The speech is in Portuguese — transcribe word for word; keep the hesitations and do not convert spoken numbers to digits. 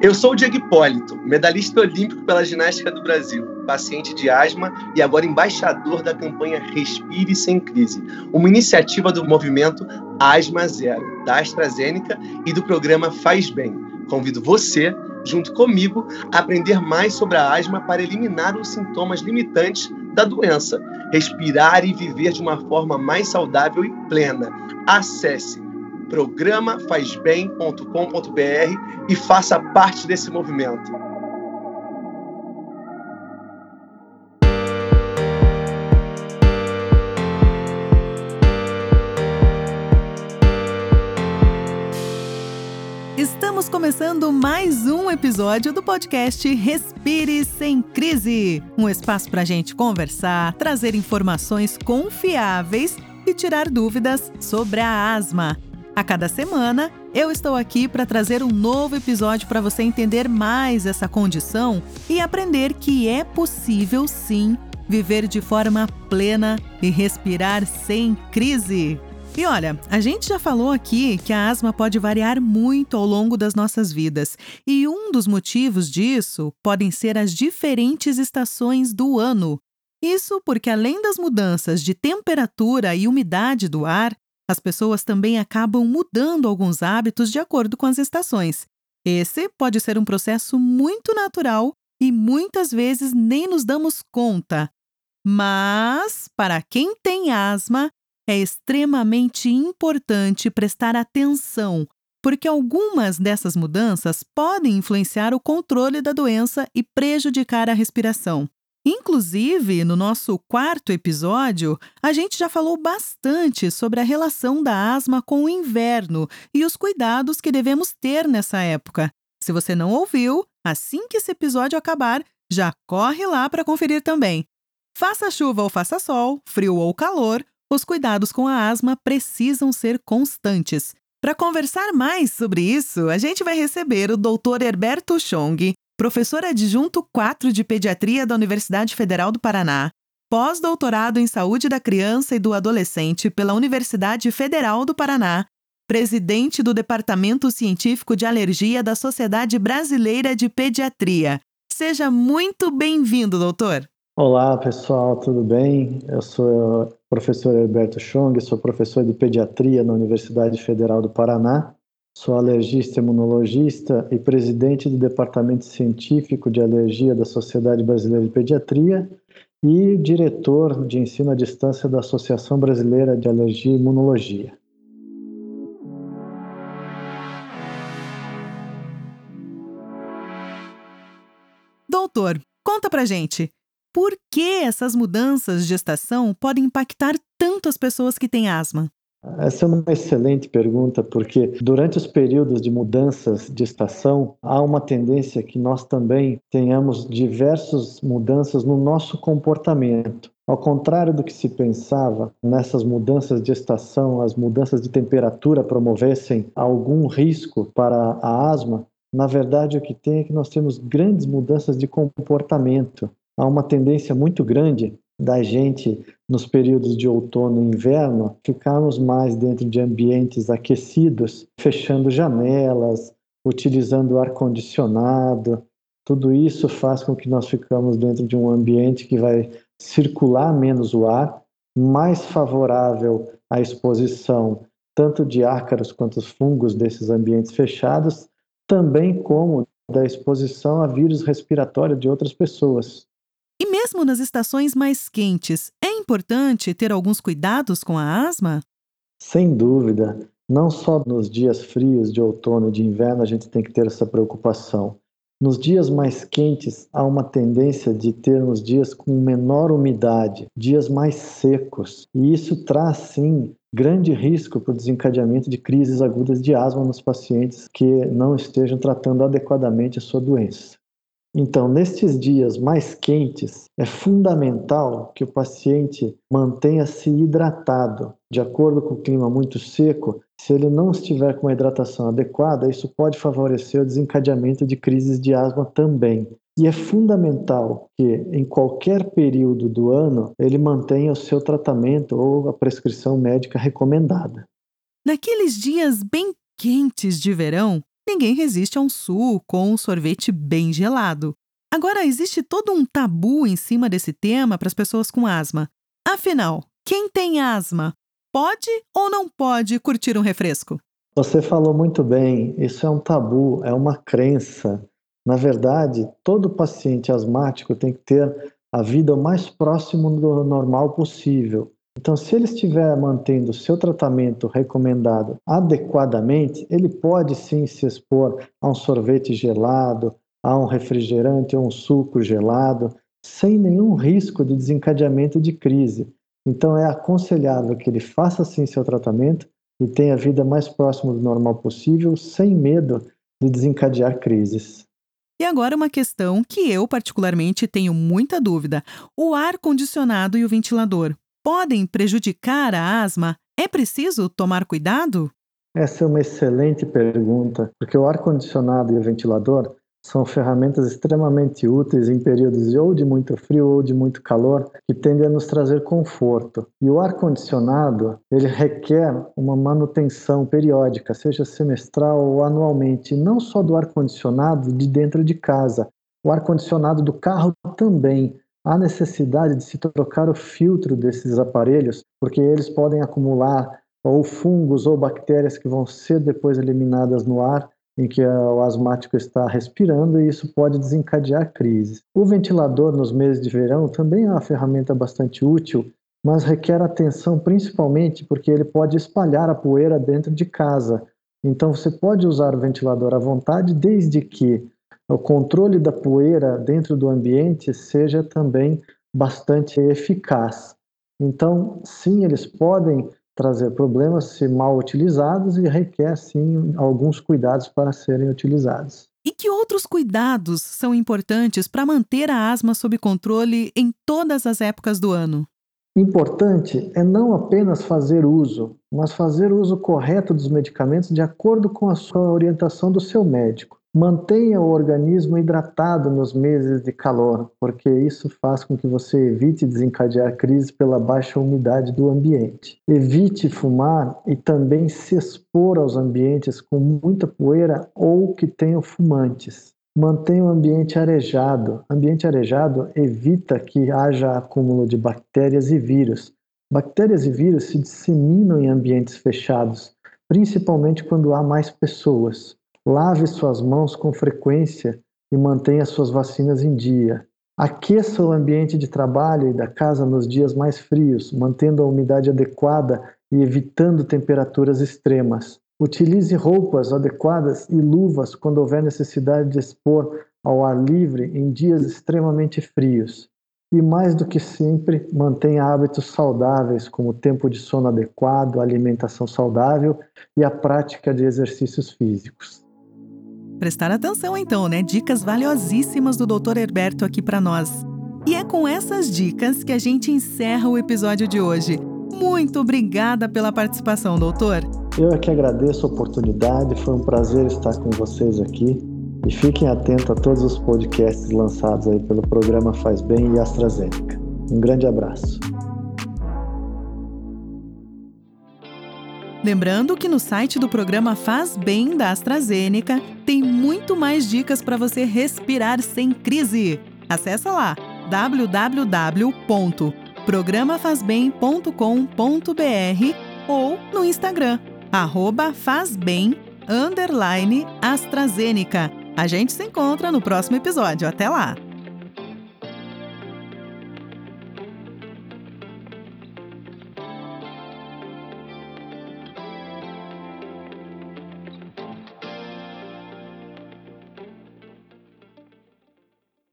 Eu sou o Diego Pólito, medalhista olímpico pela ginástica do Brasil, paciente de asma e agora embaixador da campanha Respire Sem Crise, uma iniciativa do movimento Asma Zero, da AstraZeneca e do programa Faz Bem. Convido você, junto comigo, a aprender mais sobre a asma para eliminar os sintomas limitantes da doença, respirar e viver de uma forma mais saudável e plena. Acesse programa faz bem ponto com ponto br e faça parte desse movimento. Estamos começando mais um episódio do podcast Respire Sem Crise, um espaço para a gente conversar, trazer informações confiáveis e tirar dúvidas sobre a asma. A cada semana, eu estou aqui para trazer um novo episódio para você entender mais essa condição e aprender que é possível, sim, viver de forma plena e respirar sem crise. E olha, a gente já falou aqui que a asma pode variar muito ao longo das nossas vidas. E um dos motivos disso podem ser as diferentes estações do ano. Isso porque, além das mudanças de temperatura e umidade do ar, as pessoas também acabam mudando alguns hábitos de acordo com as estações. Esse pode ser um processo muito natural e muitas vezes nem nos damos conta. Mas, para quem tem asma, é extremamente importante prestar atenção, porque algumas dessas mudanças podem influenciar o controle da doença e prejudicar a respiração. Inclusive, no nosso quarto episódio, a gente já falou bastante sobre a relação da asma com o inverno e os cuidados que devemos ter nessa época. Se você não ouviu, assim que esse episódio acabar, já corre lá para conferir também. Faça chuva ou faça sol, frio ou calor, os cuidados com a asma precisam ser constantes. Para conversar mais sobre isso, a gente vai receber o doutor Herberto Chong, professor adjunto quatro de Pediatria da Universidade Federal do Paraná, pós-doutorado em Saúde da Criança e do Adolescente pela Universidade Federal do Paraná, presidente do Departamento Científico de Alergia da Sociedade Brasileira de Pediatria. Seja muito bem-vindo, doutor! Olá, pessoal, tudo bem? Eu sou o professor Herberto Chong, sou professor de Pediatria na Universidade Federal do Paraná. Sou alergista imunologista e presidente do Departamento Científico de Alergia da Sociedade Brasileira de Pediatria e diretor de ensino à distância da Associação Brasileira de Alergia e Imunologia. Doutor, conta pra gente, por que essas mudanças de estação podem impactar tanto as pessoas que têm asma? Essa é uma excelente pergunta, porque durante os períodos de mudanças de estação, há uma tendência que nós também tenhamos diversas mudanças no nosso comportamento. Ao contrário do que se pensava, nessas mudanças de estação, as mudanças de temperatura promovessem algum risco para a asma. Na verdade, o que tem é que nós temos grandes mudanças de comportamento. Há uma tendência muito grande da gente, nos períodos de outono e inverno, ficarmos mais dentro de ambientes aquecidos, fechando janelas, utilizando ar-condicionado. Tudo isso faz com que nós ficamos dentro de um ambiente que vai circular menos o ar, mais favorável à exposição tanto de ácaros quanto fungos desses ambientes fechados, também como da exposição a vírus respiratório de outras pessoas. E mesmo nas estações mais quentes, é importante ter alguns cuidados com a asma? Sem dúvida. Não só nos dias frios de outono e de inverno a gente tem que ter essa preocupação. Nos dias mais quentes, há uma tendência de termos dias com menor umidade, dias mais secos. E isso traz, sim, grande risco para o desencadeamento de crises agudas de asma nos pacientes que não estejam tratando adequadamente a sua doença. Então, nestes dias mais quentes, é fundamental que o paciente mantenha-se hidratado. De acordo com o clima muito seco, se ele não estiver com uma hidratação adequada, isso pode favorecer o desencadeamento de crises de asma também. E é fundamental que, em qualquer período do ano, ele mantenha o seu tratamento ou a prescrição médica recomendada. Naqueles dias bem quentes de verão, ninguém resiste a um suco ou um sorvete bem gelado. Agora, existe todo um tabu em cima desse tema para as pessoas com asma. Afinal, quem tem asma pode ou não pode curtir um refresco? Você falou muito bem, isso é um tabu, é uma crença. Na verdade, todo paciente asmático tem que ter a vida o mais próximo do normal possível. Então, se ele estiver mantendo o seu tratamento recomendado adequadamente, ele pode sim se expor a um sorvete gelado, a um refrigerante ou um suco gelado, sem nenhum risco de desencadeamento de crise. Então, é aconselhável que ele faça sim seu tratamento e tenha a vida mais próxima do normal possível, sem medo de desencadear crises. E agora uma questão que eu particularmente tenho muita dúvida. O ar-condicionado e o ventilador podem prejudicar a asma? É preciso tomar cuidado? Essa é uma excelente pergunta, porque o ar-condicionado e o ventilador são ferramentas extremamente úteis em períodos ou de muito frio ou de muito calor, que tendem a nos trazer conforto. E o ar-condicionado, ele requer uma manutenção periódica, seja semestral ou anualmente, não só do ar-condicionado de dentro de casa, o ar-condicionado do carro também. Há necessidade de se trocar o filtro desses aparelhos, porque eles podem acumular ou fungos ou bactérias que vão ser depois eliminadas no ar, em que o asmático está respirando, e isso pode desencadear crises. O ventilador nos meses de verão também é uma ferramenta bastante útil, mas requer atenção principalmente porque ele pode espalhar a poeira dentro de casa. Então você pode usar o ventilador à vontade, desde que o controle da poeira dentro do ambiente seja também bastante eficaz. Então, sim, eles podem trazer problemas se mal utilizados e requer, sim, alguns cuidados para serem utilizados. E que outros cuidados são importantes para manter a asma sob controle em todas as épocas do ano? Importante é não apenas fazer uso, mas fazer uso correto dos medicamentos de acordo com a sua orientação do seu médico. Mantenha o organismo hidratado nos meses de calor, porque isso faz com que você evite desencadear crise pela baixa umidade do ambiente. Evite fumar e também se expor aos ambientes com muita poeira ou que tenham fumantes. Mantenha o ambiente arejado. Ambiente arejado evita que haja acúmulo de bactérias e vírus. Bactérias e vírus se disseminam em ambientes fechados, principalmente quando há mais pessoas. Lave suas mãos com frequência e mantenha suas vacinas em dia. Aqueça o ambiente de trabalho e da casa nos dias mais frios, mantendo a umidade adequada e evitando temperaturas extremas. Utilize roupas adequadas e luvas quando houver necessidade de expor ao ar livre em dias extremamente frios. E mais do que sempre, mantenha hábitos saudáveis, como tempo de sono adequado, alimentação saudável e a prática de exercícios físicos. Prestar atenção então, né? Dicas valiosíssimas do doutor Herberto aqui para nós. E é com essas dicas que a gente encerra o episódio de hoje. Muito obrigada pela participação, doutor. Eu é que agradeço a oportunidade, foi um prazer estar com vocês aqui. E fiquem atentos a todos os podcasts lançados aí pelo programa Faz Bem e AstraZeneca. Um grande abraço. Lembrando que no site do programa Faz Bem da AstraZeneca tem muito mais dicas para você respirar sem crise. Acesse lá w w w ponto programa faz bem ponto com ponto b r ou no Instagram, arroba fazbem, underline AstraZeneca. A gente se encontra no próximo episódio. Até lá!